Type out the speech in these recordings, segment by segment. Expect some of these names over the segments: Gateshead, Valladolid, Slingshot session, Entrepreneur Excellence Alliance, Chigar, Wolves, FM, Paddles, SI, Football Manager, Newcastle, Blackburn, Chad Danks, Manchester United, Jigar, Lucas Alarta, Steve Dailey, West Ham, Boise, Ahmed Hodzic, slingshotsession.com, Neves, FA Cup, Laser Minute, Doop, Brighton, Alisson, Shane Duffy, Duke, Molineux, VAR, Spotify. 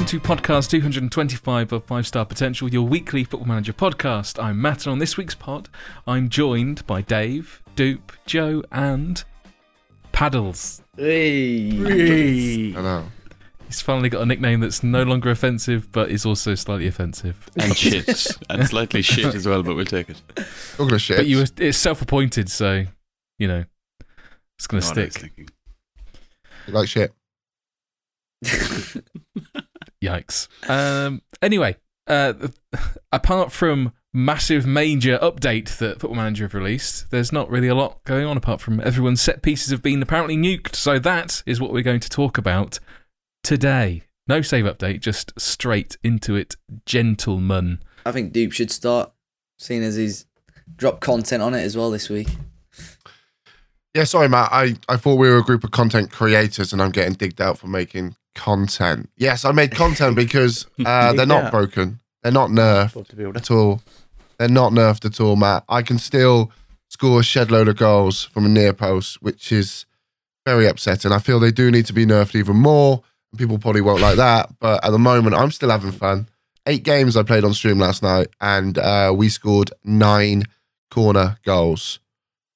welcome to podcast 225 of 5 Star Potential, your weekly Football Manager podcast. I'm Matt, and on this week's pod, I'm joined by Dave, Doop, Joe, and Paddles. Hey! Paddles. Hello. He's finally got a nickname that's no longer offensive, but is also slightly offensive. And shit. And slightly shit as well, but we'll take it. All the shit. But it's self-appointed, so, you know, it's going to stick. You like shit. Yikes. Anyway, apart from massive major update that Football Manager have released, there's not really a lot going on apart from everyone's set pieces have been apparently nuked. So that is what we're going to talk about today. No save update, just straight into it, gentlemen. I think Duke should start, seeing as he's dropped content on it as well this week. Yeah, sorry, Matt. I thought we were a group of content creators and I'm getting digged out for making content. Yes, I made content because they're not broken. They're not nerfed at all. They're not nerfed at all, Matt. I can still score a shed load of goals from a near post, which is very upsetting. I feel they do need to be nerfed even more. People probably won't like that, but at the moment, I'm still having fun. 8 games I played on stream last night, and we scored 9 corner goals.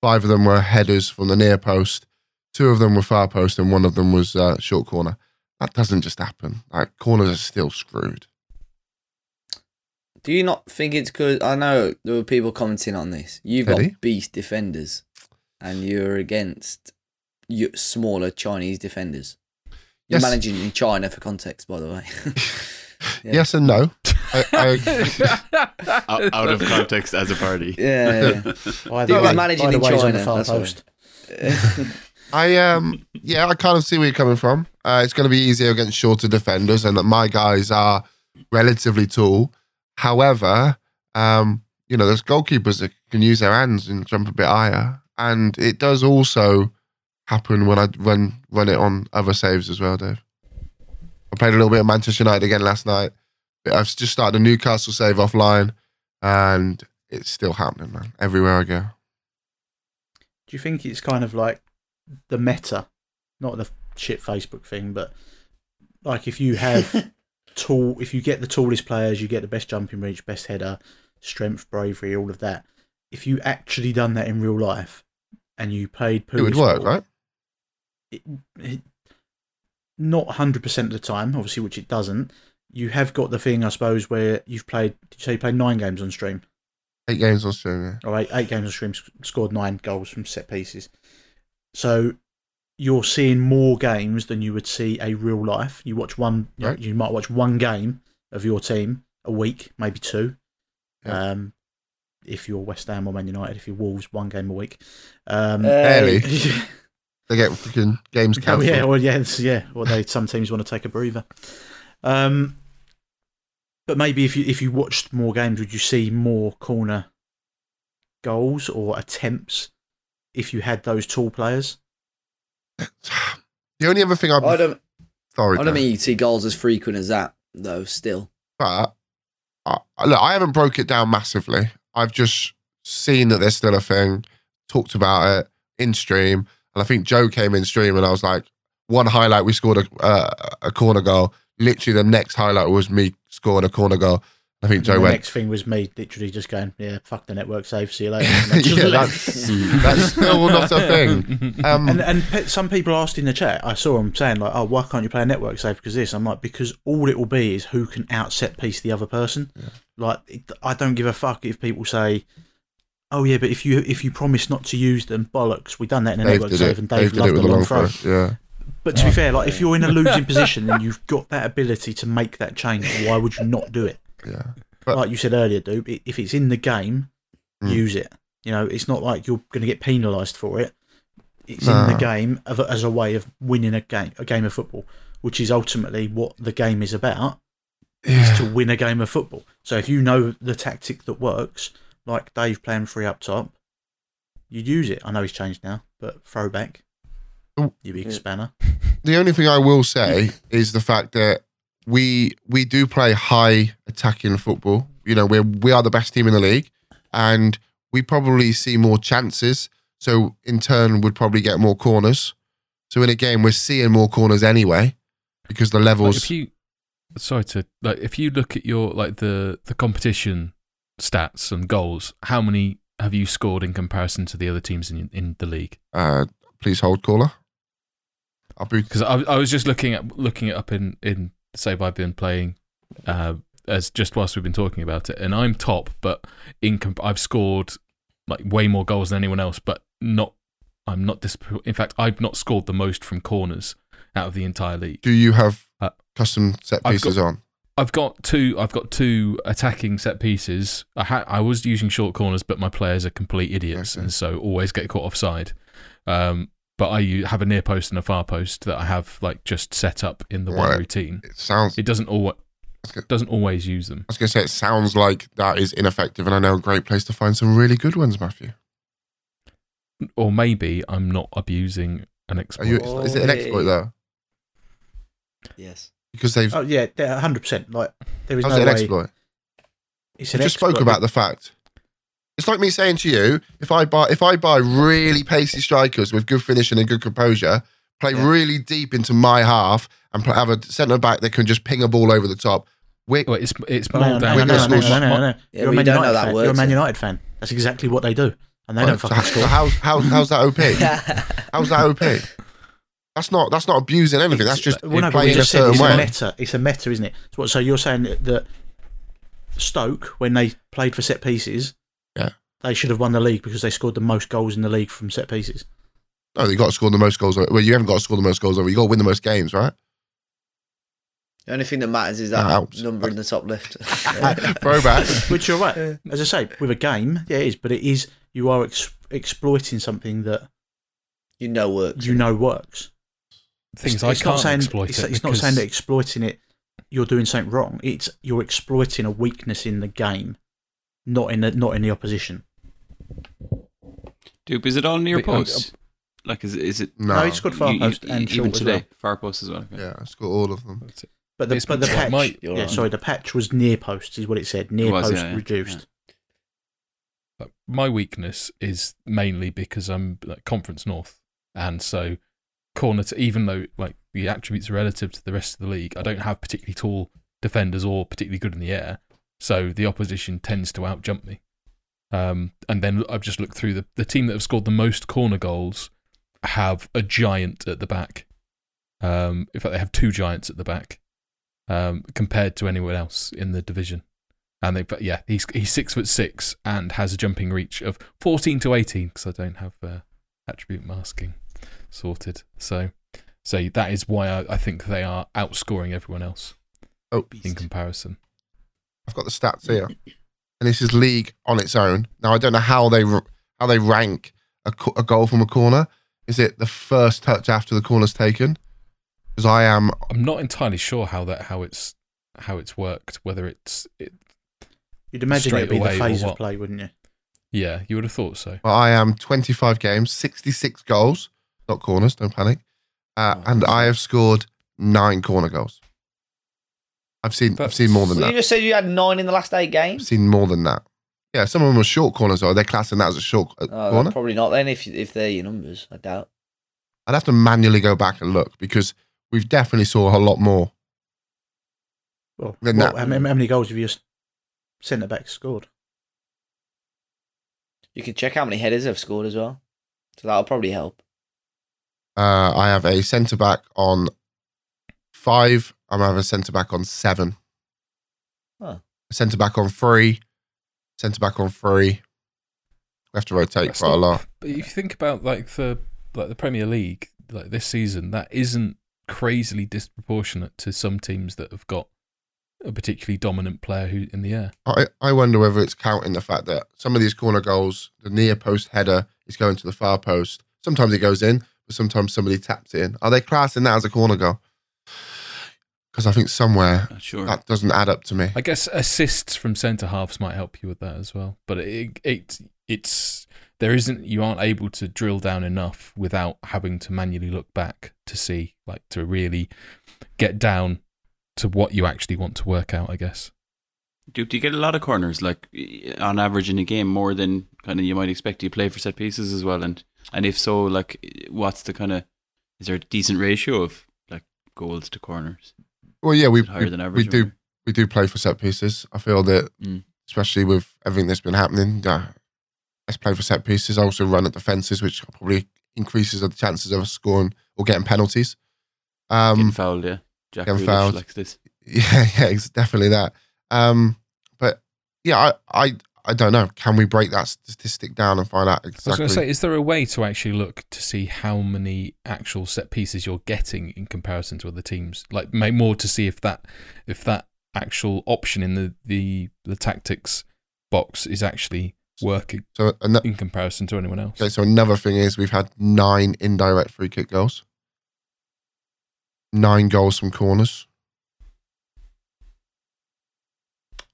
5 of them were headers from the near post, 2 of them were far post, and 1 of them was short corner. That doesn't just happen. Like, corners are still screwed. Do you not think it's because, I know there were people commenting on this, you've got beast defenders, and you're against your smaller Chinese defenders. You're managing in China, for context, by the way. Yeah. Yes and no. I... Out of context as a party. Yeah. By the way, managing in China. That's post. I kind of see where you're coming from. It's going to be easier against shorter defenders, and that my guys are relatively tall. However, there's goalkeepers that can use their hands and jump a bit higher, and it does also happen when I run it on other saves as well, Dave. I played a little bit of Manchester United again last night. I've just started a Newcastle save offline, and it's still happening, man. Everywhere I go. Do you think it's kind of like the meta, not the shit Facebook thing, but like if you have if you get the tallest players, you get the best jumping reach, best header, strength, bravery, all of that. If you actually done that in real life and you played pool, it would work, right? Not 100% of the time, obviously, which it doesn't. You have got the thing, I suppose, where you've played. Did you say you played 9 games on stream? 8 games on stream, yeah. All right, 8 games on stream, scored 9 goals from set pieces. So you're seeing more games than you would see a real life. You watch one, right. You might watch one game of your team a week, maybe 2. Yeah. If you're West Ham or Man United, if you're Wolves, one game a week. Barely. They get freaking games cancelled. Or they some teams want to take a breather. But maybe if you watched more games, would you see more corner goals or attempts if you had those tall players? The only other thing I don't mean you'd see goals as frequent as that, though, still. But, look, I haven't broke it down massively. I've just seen that there's still a thing, talked about it in stream, and I think Joe came in stream and I was like, one highlight, we scored a corner goal. Literally the next highlight was me scoring a corner goal. I think Joe went... The next thing was me literally just going, yeah, fuck the network save, see you later. That's still not a thing. And some people asked in the chat, I saw them saying, like, oh, why can't you play a network save because this? I'm like, because all it will be is who can out-set piece the other person. Yeah. Like, I don't give a fuck if people say, oh, yeah, but if you promise not to use them, bollocks, we've done that in a network save and Dave loved the long throw. Yeah. But to be fair, like, if you're in a losing position and you've got that ability to make that change, why would you not do it? Yeah, but, like you said earlier, dude, if it's in the game, use it. You know, it's not like you're going to get penalised for it. It's in the game as a way of winning a game of football, which is ultimately what the game is about, is to win a game of football. So if you know the tactic that works, like Dave playing free up top, you'd use it. I know he's changed now, but throwback, you big spanner. The only thing I will say is the fact that we do play high attacking football. You know, we are the best team in the league, and we probably see more chances. So in turn, we'd probably get more corners. So in a game, we're seeing more corners anyway because the levels. Like sorry to, like, if you look at your, like, the competition stats and goals, how many have you scored in comparison to the other teams in the league? Please hold, caller. Because I was just looking it up in say I've been playing as just whilst we've been talking about it, and I'm top, but I've scored like way more goals than anyone else, but in fact, I've not scored the most from corners out of the entire league. Do you have custom set pieces on? I've got two attacking set pieces. I was using short corners, but my players are complete idiots, and so always get caught offside. But I have a near post and a far post that I have like just set up in the one routine. It doesn't always use them. I was going to say, it sounds like that is ineffective, and I know a great place to find some really good ones, Matthew. Or maybe I'm not abusing an exploit. Is it an exploit though? Yes. Because they've... Oh, yeah, 100%. Like, there is no way... How's it an exploit? It's an exploit. You just spoke about the fact... It's like me saying to you, if I buy really pacey strikers with good finishing and good composure, play really deep into my half, and have a centre back that can just ping a ball over the top. We don't know that word. You're a Man United fan. That's exactly what they do, and they don't fucking score. So how's that OP? How's that OP? That's not abusing anything. That's just playing a certain way. It's a meta, isn't it? So you're saying that Stoke, when they played for set pieces. Yeah, they should have won the league because they scored the most goals in the league from set pieces. No, they got to score the most goals. Well, you haven't got to score the most goals. You got to win the most games, right? The only thing that matters is that number in the top left. Throwback. Which you're right. As I say, with a game, yeah, it is. But it is, you are exploiting something that you know works. Things I can't exploit. It's not saying that exploiting it, you're doing something wrong. It's you're exploiting a weakness in the game. Not in the opposition. Duke, is it all near post? Is it? No, he's got far post and even short today. Far post as well. Okay. Yeah, it's got all of them. But the patch. The patch was near post, is what it said. Reduced. Yeah. My weakness is mainly because I'm like Conference North, and so corner. Even though like the attributes are relative to the rest of the league, I don't have particularly tall defenders or particularly good in the air. So the opposition tends to outjump me. And then I've just looked through the team that have scored the most corner goals have a giant at the back. In fact, they have two giants at the back compared to anyone else in the division. And he's 6'6" and has a jumping reach of 14 to 18 because I don't have attribute masking sorted. So that is why I think they are outscoring everyone else in comparison. I've got the stats here, and this is league on its own. Now I don't know how they rank a goal from a corner. Is it the first touch after the corner's taken? Because I'm not entirely sure how it's worked. Whether it you'd imagine it'd be the phase of play, wouldn't you? Yeah, you would have thought so. Well, I am 25 games, 66 goals, not corners. Don't panic. And I have scored 9 corner goals. I've seen more than that. You just said you had 9 in the last 8 games? I've seen more than that. Yeah, some of them were short corners, though. They're classing that as a short corner. Probably not then, if they're your numbers, I doubt. I'd have to manually go back and look, because we've definitely saw a lot more. How many goals have your centre-back scored? You can check how many headers they've scored as well. So that'll probably help. I have a centre-back on 5... I'm having a centre-back on 7. Huh. Centre-back on 3. Centre-back on 3. We have to rotate quite a lot. But if you think about the Premier League like this season, that isn't crazily disproportionate to some teams that have got a particularly dominant player who in the air. I wonder whether it's counting the fact that some of these corner goals, the near post header is going to the far post. Sometimes it goes in, but sometimes somebody taps it in. Are they classing that as a corner goal? Because I think somewhere that doesn't add up to me. I guess assists from centre halves might help you with that as well. But it's there isn't, you aren't able to drill down enough without having to manually look back to see, like to really get down to what you actually want to work out, I guess. Duke, do you get a lot of corners, like on average in a game, more than kind of you might expect? Do you play for set pieces as well? And if so, like what's the kind of, is there a decent ratio of like goals to corners? Well, yeah, we do play for set pieces. I feel that, especially with everything that's been happening, let's play for set pieces. I also run at the fences, which probably increases the chances of us scoring or getting penalties. Getting fouled, yeah. Jack getting fouled. Likes this. Yeah, it's definitely that. But yeah, I don't know. Can we break that statistic down and find out exactly? I was going to say, is there a way to actually look to see how many actual set pieces you're getting in comparison to other teams? Like, more to see if that actual option in the tactics box is actually working in comparison to anyone else. Okay, so another thing is we've had 9 indirect free kick goals, 9 goals from corners.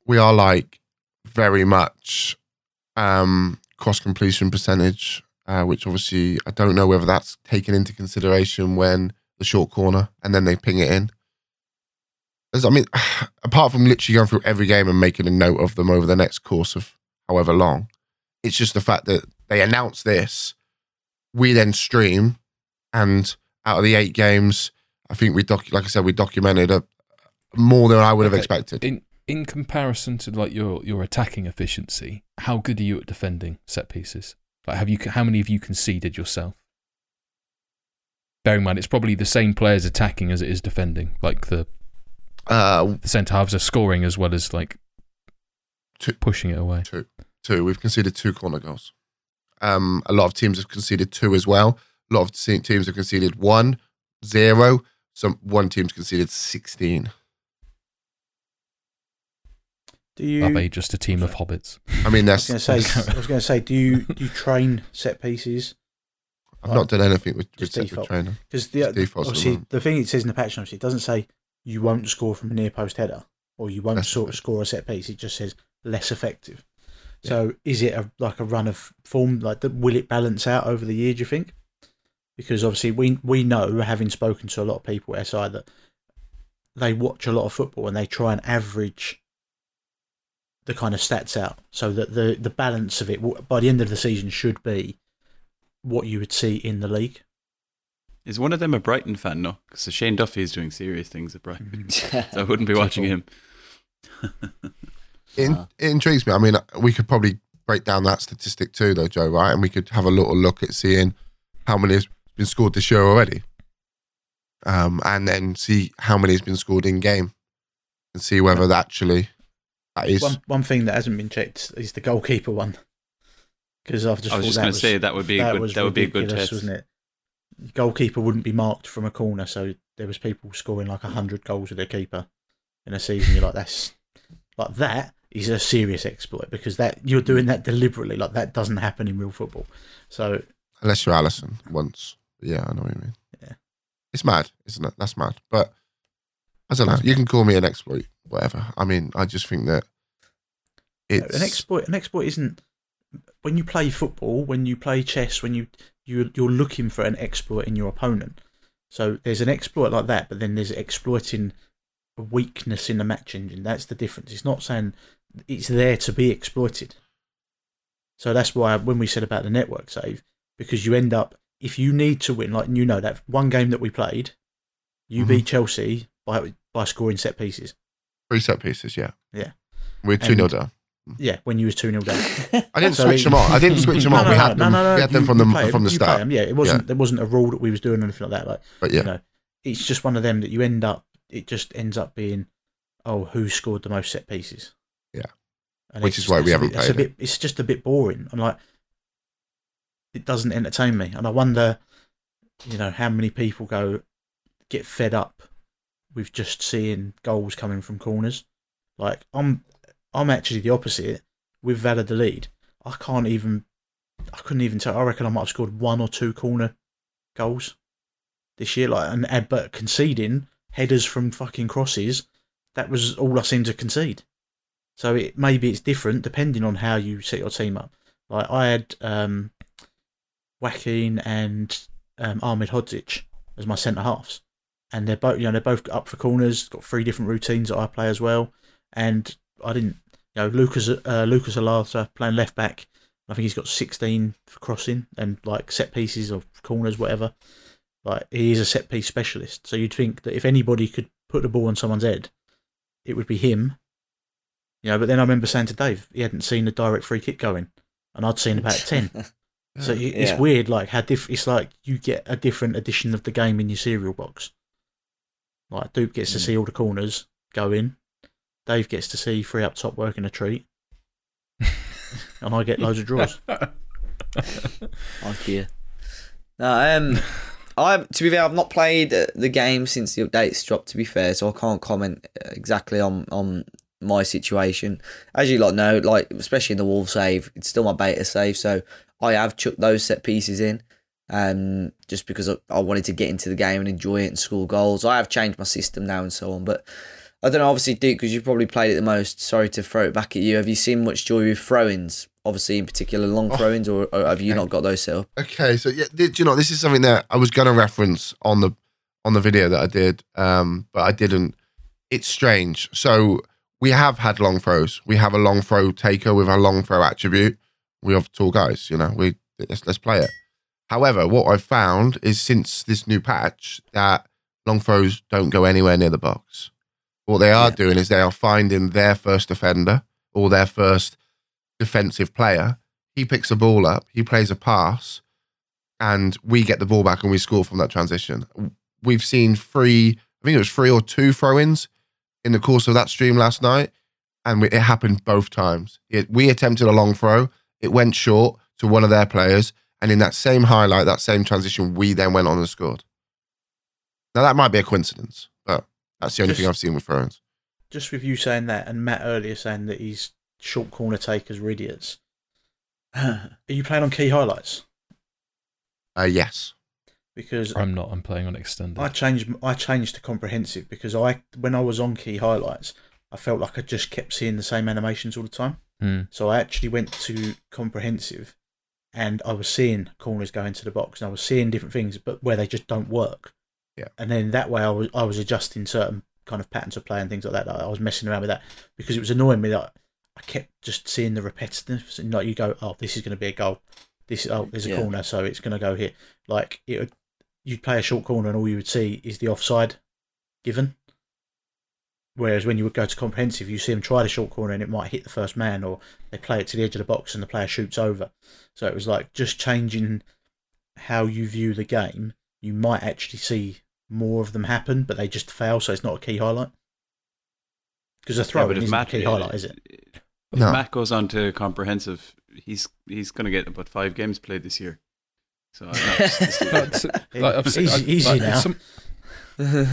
We are like very much cross completion percentage, which obviously I don't know whether that's taken into consideration when the short corner and then they ping it in. I mean, apart from literally going through every game and making a note of them over the next course of however long, it's just the fact that they announce this, we then stream, and out of the 8 games, I think we documented more than I would have expected. In comparison to like your attacking efficiency, how good are you at defending set pieces? Like, how many have you conceded yourself? Bear in mind, it's probably the same players attacking as it is defending. Like the centre halves are scoring as well as like pushing it away. Two. We've conceded 2 corner goals. A lot of teams have conceded 2 as well. A lot of teams have conceded 1, 0. One team's conceded 16. Are they just a team of hobbits? I mean, that's. I was going to say, do you train set pieces? I've not done anything with set piece training. Because the thing it says in the patch notes, it doesn't say you won't score from a near post header or you won't score a set piece. It just says less effective. Yeah. So is it like a run of form? Like, will it balance out over the year? Do you think? Because obviously we know, having spoken to a lot of people at SI, that they watch a lot of football and they try and average the kind of stats out so that the balance of it by the end of the season should be what you would see in the league. Is one of them a Brighton fan? No, because Shane Duffy is doing serious things at Brighton. So I wouldn't be watching him. It intrigues me. I mean, we could probably break down that statistic too, though, Joe, right? And we could have a little look at seeing how many has been scored this year already, and then see how many has been scored in game, and see whether that is one thing that hasn't been checked is the goalkeeper one. Because I was just going to say that would be a good test, wasn't it? Goalkeeper wouldn't be marked from a corner, so there was people scoring like 100 goals with their keeper in a season. You're like, that is a serious exploit, because that you're doing that deliberately. Like, that doesn't happen in real football. So unless you're Alisson once, yeah, I know what you mean. Yeah, it's mad, isn't it? That's mad, but. I don't know. You can call me an exploit, whatever. I mean, I just think that it's... An exploit. An exploit isn't... When you play football, when you play chess, when you're looking for an exploit in your opponent. So there's an exploit like that, but then there's exploiting a weakness in the match engine. That's the difference. It's not saying it's there to be exploited. So that's why when we said about the network save, because you end up... If you need to win, like, you know, that one game that we played, you beat Chelsea... By scoring set pieces. 3 set pieces, yeah. Yeah. We're 2-0 down. Yeah, when you were 2-0 down. I didn't switch them on. We had them from the start. Yeah, there wasn't a rule that we was doing or anything like that. Like, but yeah. You know, it's just one of them that it just ends up being, who scored the most set pieces? Yeah. And which is why we haven't played it. It's just a bit boring. I'm like, it doesn't entertain me. And I wonder, you know, how many people get fed up with just seeing goals coming from corners. Like, I'm actually the opposite with Valladolid. I couldn't even tell. I reckon I might have scored 1 or 2 corner goals this year. But conceding headers from fucking crosses, that was all I seemed to concede. So maybe it's different depending on how you set your team up. Like, I had Joaquin and Ahmed Hodzic as my centre halves. And they're both up for corners. Got 3 different routines that I play as well. And I didn't, Lucas Alarta playing left back. I think he's got 16 for crossing and like set pieces or corners, whatever. Like, he is a set piece specialist. So you'd think that if anybody could put the ball on someone's head, it would be him. You know, but then I remember saying to Dave, he hadn't seen the direct free kick going, and I'd seen about 10. So it's weird, like how it's like you get a different edition of the game in your cereal box. Like Duke gets to see all the corners go in, Dave gets to see three up top working a treat, and I get loads of draws. Thank you. No, to be fair, I've not played the game since the updates dropped. To be fair, so I can't comment exactly on my situation. As you lot know, like especially in the Wolves save, it's still my beta save, so I have chucked those set pieces in, just because I wanted to get into the game and enjoy it and score goals. I have changed my system now and so on, but I don't know. Obviously, Duke, because you probably played it the most. Sorry to throw it back at you. Have you seen much joy with throw-ins? Obviously, in particular, long throw-ins, or have you not got those set up? Okay, so yeah, do you know this is something that I was going to reference on the video that I did, but I didn't. It's strange. So we have had long throws. We have a long throw taker with a long throw attribute. We have tall guys, you know. Let's play it. However, what I've found is since this new patch that long throws don't go anywhere near the box. What they are doing is they are finding their first offender or their first defensive player. He picks the ball up, he plays a pass, and we get the ball back and we score from that transition. We've seen three or two throw-ins in the course of that stream last night, and it happened both times. We attempted a long throw, it went short to one of their players, and in that same highlight, that same transition, we then went on and scored. Now that might be a coincidence, but that's the only thing I've seen with throw-ins. Just with you saying that, and Matt earlier saying that he's short corner takers are idiots. Are you playing on key highlights? Yes. Because I'm not. I'm playing on extended. I changed to comprehensive because when I was on key highlights, I felt like I just kept seeing the same animations all the time. So I actually went to comprehensive, and I was seeing corners go into the box, and I was seeing different things, but where they just don't work. Yeah. And then that way, I was adjusting certain kind of patterns of play and things like that. I was messing around with that because it was annoying me that I kept just seeing the repetitiveness, and like you go, oh, this is going to be a goal. There's a corner, so it's going to go here. Like you'd play a short corner, and all you would see is the offside given. Whereas when you would go to comprehensive, you see them try the short corner, and it might hit the first man, or they play it to the edge of the box, and the player shoots over. So it was like just changing how you view the game. You might actually see more of them happen, but they just fail, so it's not a key highlight. Because a throw isn't a key highlight, is it? No. If Matt goes on to comprehensive, he's going to get about 5 games played this year. So easy now.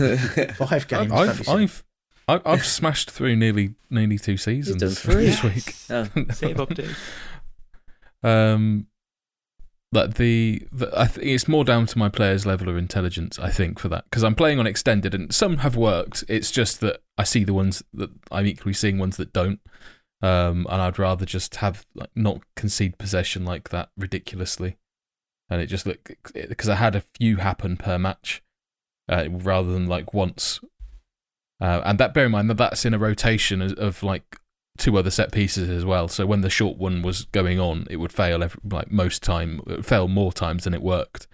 5 games. I've smashed through nearly 2 seasons this week. Save update. Like it's more down to my player's level of intelligence, I think, for that, because I'm playing on extended and some have worked. It's just that I see the ones that I'm equally seeing ones that don't, and I'd rather just have like not concede possession like that ridiculously, and it just looked because I had a few happen per match rather than like once, and that bear in mind that that's in a rotation of like 2 other set pieces as well. So when the short one was going on, it would fail fail more times than it worked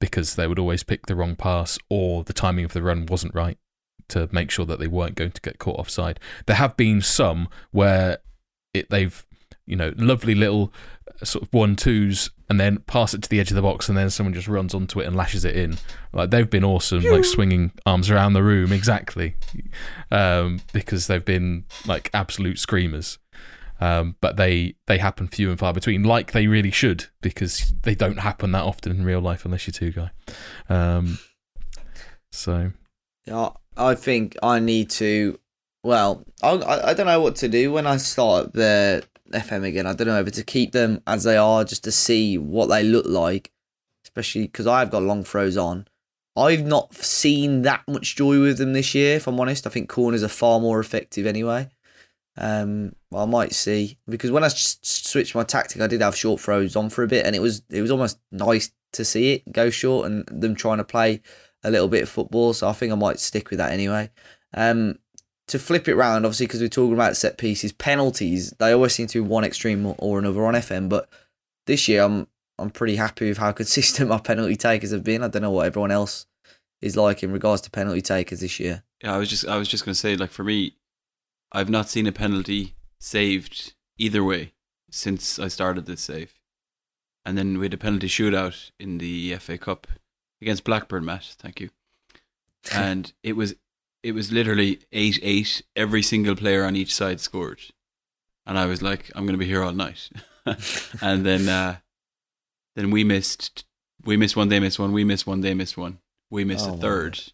because they would always pick the wrong pass or the timing of the run wasn't right to make sure that they weren't going to get caught offside. There have been some where they've, you know, lovely little sort of 1-2s and then pass it to the edge of the box and then someone just runs onto it and lashes it in. Like they've been awesome, like swinging arms around the room, exactly, because they've been like absolute screamers. But they happen few and far between, like they really should, because they don't happen that often in real life unless you're 2Guy. So I think I need to. Well, I don't know what to do when I start the FM again. I don't know whether to keep them as they are just to see what they look like, especially because I've got long throws on. I've not seen that much joy with them this year, if I'm honest. I think corners are far more effective anyway. I might see, because when I switched my tactic, I did have short throws on for a bit, and it was almost nice to see it go short and them trying to play a little bit of football. So I think I might stick with that anyway. To flip it round, obviously, because we're talking about set pieces, penalties, they always seem to be one extreme or another on FM, but this year I'm pretty happy with how consistent my penalty takers have been. I don't know what everyone else is like in regards to penalty takers this year. Yeah, I was just going to say, like, for me, I've not seen a penalty saved either way since I started this save. And then we had a penalty shootout in the FA Cup against Blackburn, Matt. Thank you. And it was literally 8-8. Every single player on each side scored. And I was like, I'm going to be here all night. And then we missed one, they missed one, we missed one, they missed one. We missed a third. Wow.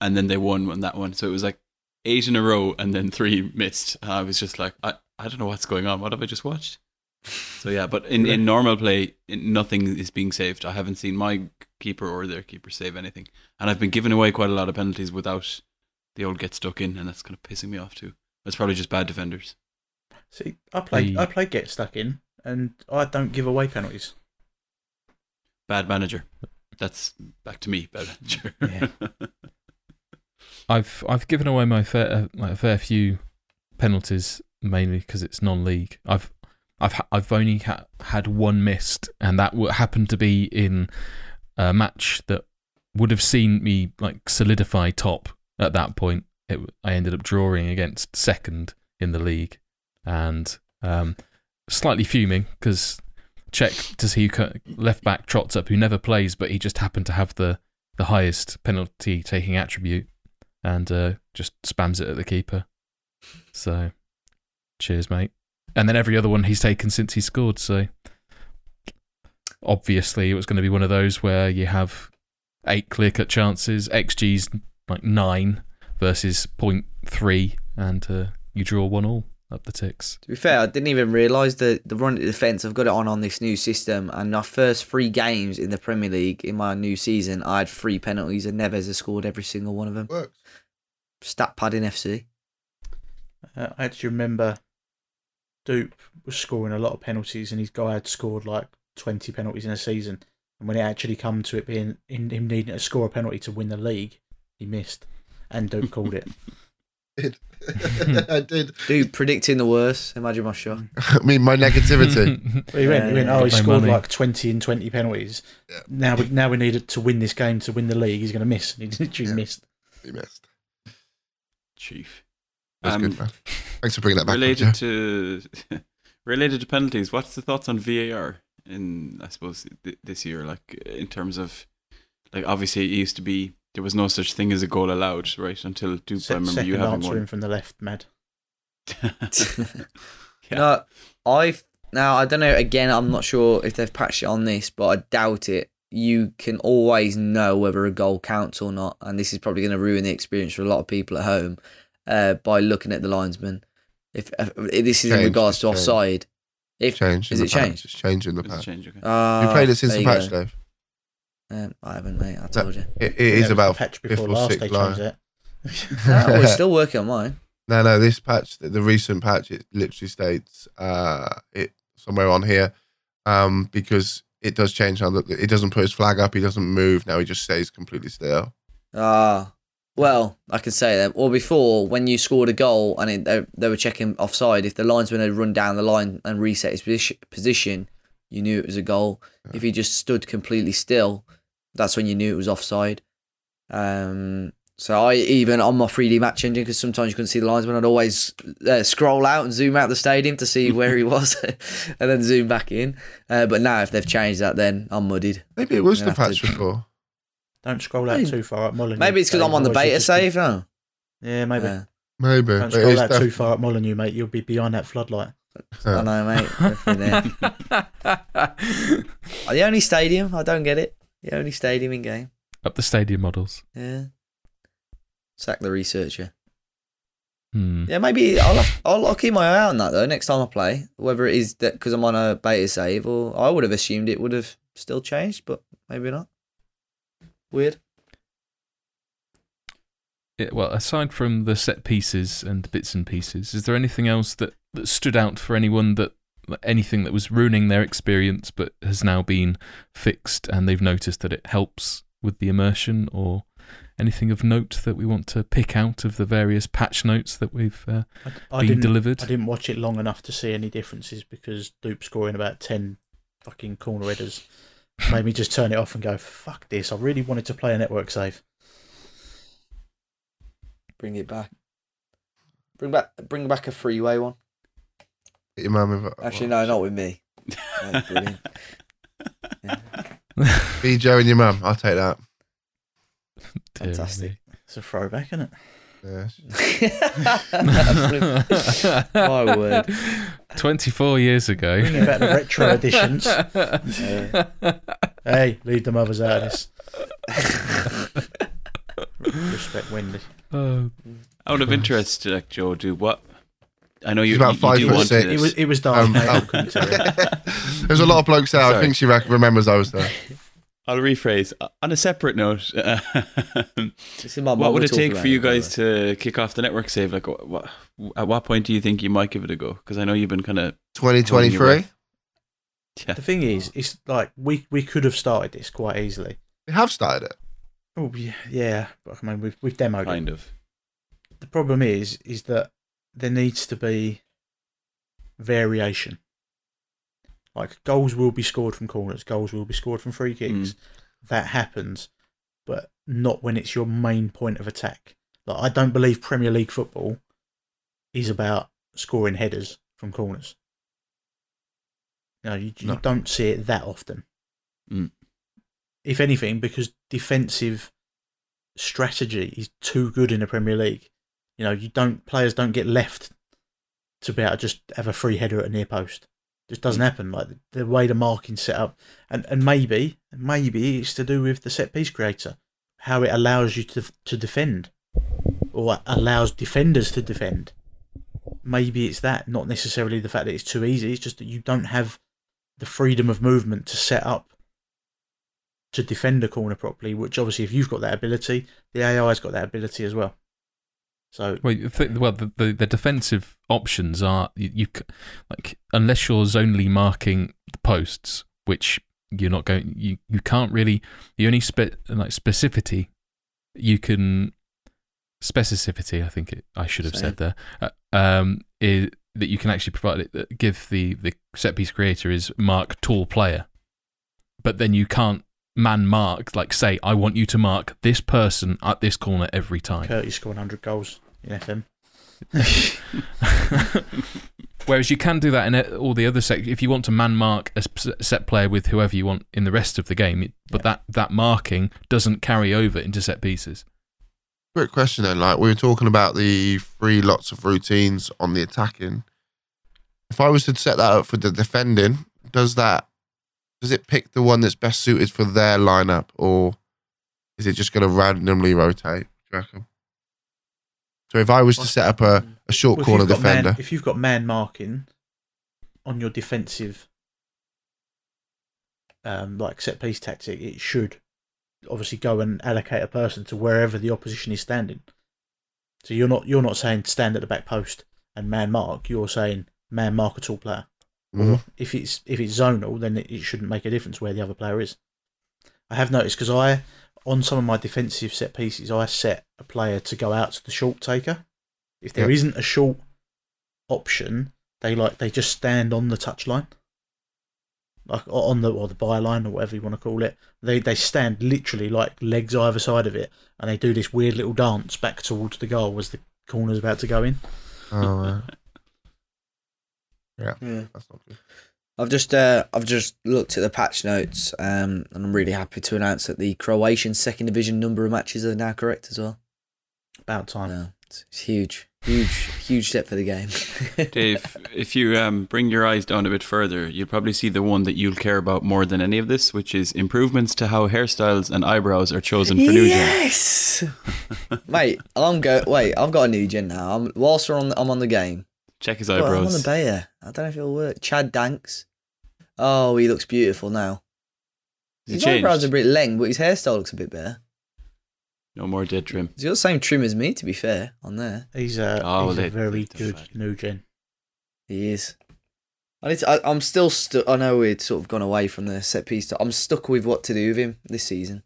And then they won on that one. So it was like 8 in a row and then 3 missed. And I was just like, I don't know what's going on. What have I just watched? So yeah, but in normal play, nothing is being saved. I haven't seen my keeper or their keeper save anything. And I've been giving away quite a lot of penalties without the old get stuck in, and that's kind of pissing me off too. That's probably just bad defenders. See, I play get stuck in, and I don't give away penalties. Bad manager. That's back to me, bad manager. Yeah. I've given away my fair few penalties, mainly because it's non-league. I've only had one missed, and that happened to be in a match that would have seen me like solidify top at that point. I ended up drawing against second in the league, and slightly fuming because Czech to see who left back trots up, who never plays, but he just happened to have the highest penalty taking attribute, and just spams it at the keeper. So, cheers, mate. And then every other one he's taken since he scored. So obviously it was going to be one of those where you have 8 clear-cut chances, XG's like 9 versus 0.3, and you draw 1-1 up the ticks. To be fair, I didn't even realise the run at defence. I've got it on this new system, and our first 3 games in the Premier League in my new season, I had 3 penalties, and Neves has scored every single one of them. Works. Stat padding FC. I actually remember Doop was scoring a lot of penalties, and his guy had scored like 20 penalties in a season. And when it actually come to it being him needing to score a penalty to win the league, he missed, and Doop called it. I did. Dude, predicting the worst. Imagine my shot. I mean, my negativity. He went. Oh, he scored like 20 and 20 penalties. Yeah. Now we need it to win this game to win the league. He's going to miss. And he literally missed. He missed. Chief. That's good, man. Thanks for bringing that back. Related to penalties, what's the thoughts on VAR in, I suppose, this year? Like, in terms of, like, obviously it used to be there was no such thing as a goal allowed, right? Until Duke, I remember you having one from the left, Mad. Yeah. No, I don't know. Again, I'm not sure if they've patched it on this, but I doubt it. You can always know whether a goal counts or not, and this is probably going to ruin the experience for a lot of people at home. By looking at the linesman, if this is in regards to offside, has it changed? It's changed in the patch. Okay. You played it since the patch, Dave? I haven't, mate. I told you. It is about patch before last. They changed it. No, we're still working on mine. No. This patch, the recent patch, it literally states it somewhere on here, because it does change. It doesn't put his flag up. He doesn't move. Now he just stays completely still. Well, I can say that. Or before, when you scored a goal and they were checking offside, if the linesman had run down the line and reset his position, you knew it was a goal. Yeah. If he just stood completely still, that's when you knew it was offside. So I, even on my 3D match engine, because sometimes you couldn't see the linesman, I'd always scroll out and zoom out the stadium to see where he was and then zoom back in. But now, if they've changed that, then I'm muddied. Maybe it was the patch before. Don't scroll out too far at Molineux. Maybe it's because I'm on the beta save now. Yeah, maybe. Don't scroll out too far at Molineux, mate. You'll be behind that floodlight. Yeah. I know, mate. The only stadium. I don't get it. The only stadium in game. Up the stadium models. Yeah. Sack the researcher. Yeah, maybe I'll keep my eye out on that, though, next time I play. Whether it is that because I'm on a beta save, or I would have assumed it would have still changed, but maybe not. Weird. Yeah, well, aside from the set pieces and the bits and pieces, is there anything else that stood out for anyone, anything that was ruining their experience but has now been fixed and they've noticed that it helps with the immersion, or anything of note that we want to pick out of the various patch notes that we've been delivered? I didn't watch it long enough to see any differences because Dupe scoring about 10 fucking corner headers made me just turn it off and go, fuck this. I really wanted to play a network save. Bring it back. Bring back a freeway one. Your man with actually, no, not with me. That's brilliant. Yeah. BJ and your mum, I'll take that. Fantastic. It's a throwback, isn't it? Yeah. My word. 24 years ago. Bringing back the retro editions. Hey, leave the mothers out of this. Respect Wendy. Out of interest, Joe, do what? I know you're about 5 foot 6. It was dark. There's a lot of blokes out. Sorry. I think she remembers I was there. I'll rephrase. On a separate note, what would it take for you guys to kick off the network save? Like, at what point do you think you might give it a go? Because I know you've been kind of 2023. Yeah. The thing is, it's like we could have started this quite easily. We have started it. Oh yeah, but I mean we've demoed kind it. Of. The problem is that there needs to be variation. Like, goals will be scored from corners, goals will be scored from free kicks. That happens, but not when it's your main point of attack. Like, I don't believe Premier League football is about scoring headers from corners. No, you don't see it that often. If anything, because defensive strategy is too good in the Premier League. You know, players don't get left to be able to just have a free header at a near post. Just doesn't happen. Like the way the marking's set up, and maybe it's to do with the set piece creator, how it allows you to defend, or allows defenders to defend. Maybe it's that, not necessarily the fact that it's too easy. It's just that you don't have the freedom of movement to set up to defend a corner properly. Which obviously, if you've got that ability, the AI's got that ability as well. So the defensive options are you like, unless you're zonally marking the posts, which you're not going, you can't really. The only specificity. I think I should have said there is that you can actually provide it. Give the set piece creator is mark tall player, but then you can't man mark, like, say I want you to mark this person at this corner every time. Curtis scored 100 goals in FM. Whereas you can do that in all the other sections. If you want to man mark a set player with whoever you want in the rest of the game, but that marking doesn't carry over into set pieces. Quick question then, like we were talking about the three lots of routines on the attacking. If I was to set that up for the defending, does it pick the one that's best suited for their lineup, or is it just going to randomly rotate? Do you reckon? So if I was to set up a short corner defender, if you've got man marking on your defensive, like set piece tactic, it should obviously go and allocate a person to wherever the opposition is standing. So you're not saying stand at the back post and man mark. You're saying man mark a tall player. Mm-hmm. If it's zonal, then it shouldn't make a difference where the other player is. I have noticed, because on some of my defensive set pieces, I set a player to go out to the short taker. If there isn't a short option, they just stand on the touchline, like on the byline or whatever you want to call it. They stand literally like legs either side of it, and they do this weird little dance back towards the goal as the corner's about to go in. Oh. Yeah, that's not good. I've just looked at the patch notes, and I'm really happy to announce that the Croatian second division number of matches are now correct as well. About time. Yeah, it's huge step for the game. Dave, if you bring your eyes down a bit further, you'll probably see the one that you'll care about more than any of this, which is improvements to how hairstyles and eyebrows are chosen for New Gen. Yes, mate. I've got a New Gen now. I'm on the game. Check his eyebrows. I'm on the Bayer. I don't know if it'll work. Chad Danks. Oh, he looks beautiful now. His eyebrows are a bit long, but his hairstyle looks a bit better. No more dead trim. He's got the same trim as me, to be fair, on there. He's a very good New Gen. He is. I'm still stuck. I know we'd sort of gone away from the set piece. I'm stuck with what to do with him this season.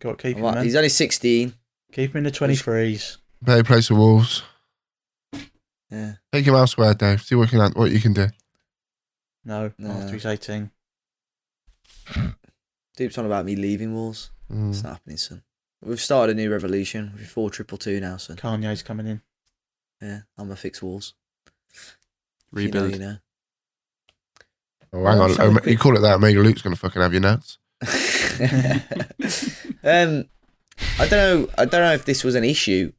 Got to keep him, man. He's only 16. Keep him in the 23s. Better place for Wolves. Yeah. Take him elsewhere, Dave. See what you can do. No. After he's 18. Dupe's on about me leaving Wolves. It's not happening, son. We've started a new revolution. We're 4-2-2 now. So Kanye's coming in. Yeah, I'm gonna fix Wolves. Rebuild. You know, you know. Oh, hang on. You call it that, Omega Luke's gonna fucking have your nuts. I don't know. I don't know if this was an issue.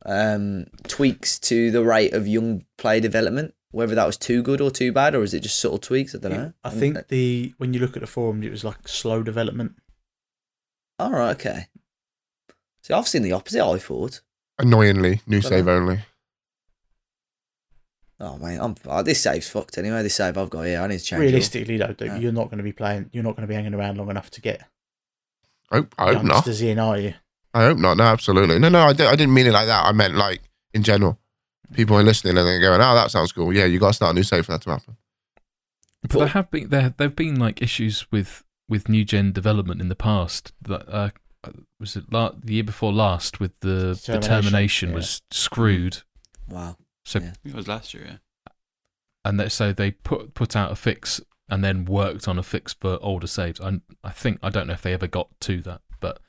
Tweaks to the rate of young player development, whether that was too good or too bad, or is it just subtle tweaks? I don't know. I think the when you look at the forum, it was like slow development. All right, okay. See, I've seen the opposite. I thought annoyingly new save only. Oh man, this save's fucked anyway. This save I've got here, I need to change. Realistically, though, Duke, you're not going to be playing. You're not going to be hanging around long enough to get. I hope not. In, are you? I hope not. No, absolutely. No, I didn't mean it like that. I meant like in general. People are listening and they're going, "Oh, that sounds cool." Yeah, you got to start a new save for that to happen. But there have been like issues with new gen development in the past. That was it the year before last with the determination was screwed. Wow. So it was last year, and so they put out a fix and then worked on a fix for older saves. I don't know if they ever got to that, but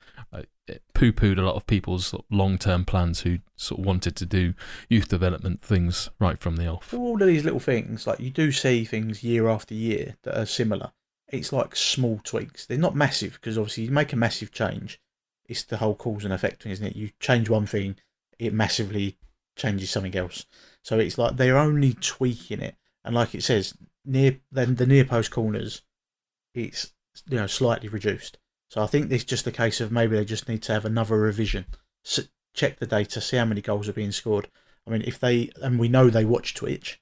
it poo-pooed a lot of people's long-term plans who sort of wanted to do youth development things right from the off. All of these little things, like you do see things year after year that are similar. It's like small tweaks. They're not massive because obviously you make a massive change. It's the whole cause and effect thing, isn't it? You change one thing, it massively changes something else. So it's like they're only tweaking it, and like it says, the near post corners, it's slightly reduced. So I think it's just a case of maybe they just need to have another revision, so check the data, see how many goals are being scored. I mean, we know they watch Twitch,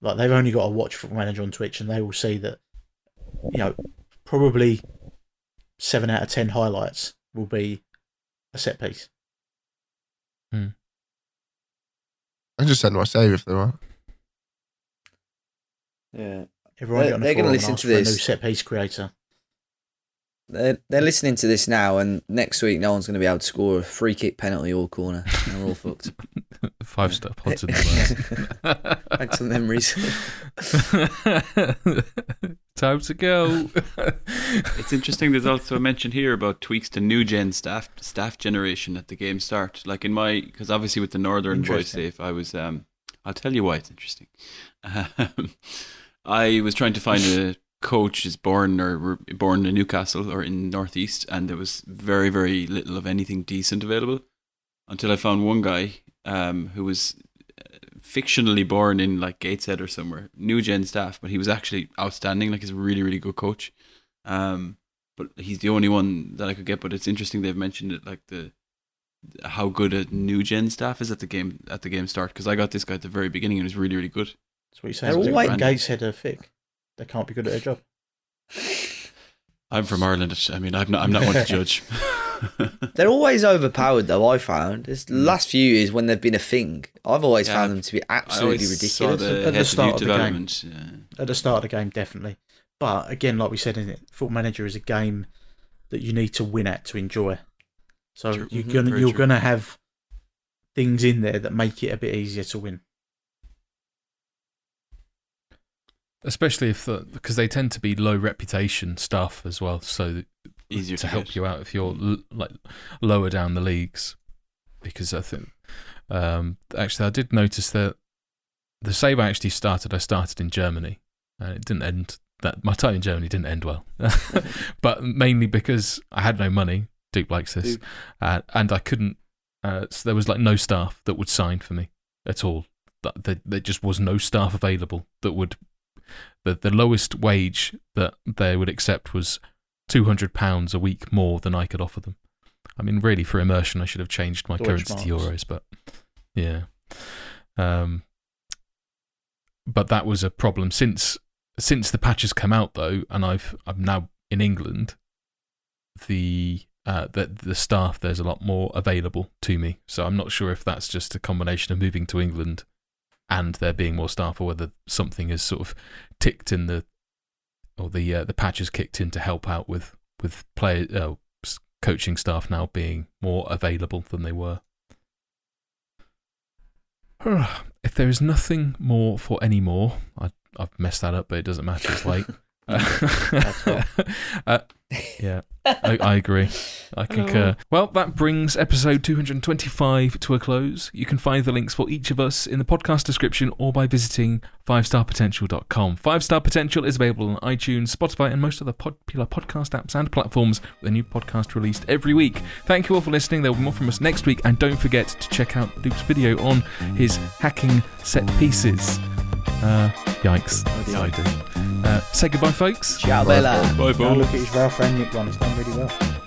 like they've only got to watch Football Manager on Twitch, and they will see that probably 7 out of 10 highlights will be a set piece. I just said my save if they were. Yeah. They're going to listen to this. A new set piece creator. They're listening to this now, and next week no one's going to be able to score a free kick, penalty, or corner. And we're all fucked. 5-star pods in the world. Back to the memories. Time to go. It's interesting. There's also a mention here about tweaks to new gen staff generation at the game start. Like because obviously with the Northern Boys safe, I was. I'll tell you why it's interesting. I was trying to find a coach is born in Newcastle or in Northeast, and there was very, very little of anything decent available until I found one guy who was fictionally born in like Gateshead or somewhere, new gen staff, but he was actually outstanding. Like he's a really, really good coach. But he's the only one that I could get. But it's interesting they've mentioned it, like how good a new gen staff is at the game start, because I got this guy at the very beginning and it was really, really good. That's what you say. They're all white Gateshead are thick. They can't be good at their job. I'm from Ireland. I mean, I'm not one to judge. They're always overpowered, though, I found. It's the last few years when they've been a thing, I've always found them to be absolutely ridiculous. At the start of the game. At the start of the game, definitely. But again, like we said, isn't it? Football Manager is a game that you need to win at to enjoy. So true. You're going to have things in there that make it a bit easier to win. Especially because they tend to be low reputation stuff as well, so easier to help you out if you're like lower down the leagues. Because I think actually I did notice that the save I started in Germany, and it didn't end that my time in Germany didn't end well, but mainly because I had no money. Duke likes this, and I couldn't. So there was like no staff that would sign for me at all. There just was no staff available that would. The lowest wage that they would accept was £200 a week more than I could offer them. I mean, really, for immersion, I should have changed my currency to euros, but yeah. But that was a problem since the patch has come out, though, and I'm now in England. The staff, there's a lot more available to me, so I'm not sure if that's just a combination of moving to England and there being more staff, or whether something is sort of ticked in the patch is kicked in to help out with player coaching staff now being more available than they were. If there is nothing more for any more, I've messed that up, but it doesn't matter. It's late. That's all. Yeah, I agree. I concur. Well, that brings episode 225 to a close. You can find the links for each of us in the podcast description or by visiting 5starpotential.com. 5 Star Potential is available on iTunes, Spotify, and most other popular podcast apps and platforms, with a new podcast released every week. Thank you all for listening. There will be more from us next week, and don't forget to check out Duke's video on his hacking set pieces. Yikes. Say goodbye, folks. Ciao, Bella. Bye, Bella. Look at his Ralph Renick one. It's done really well.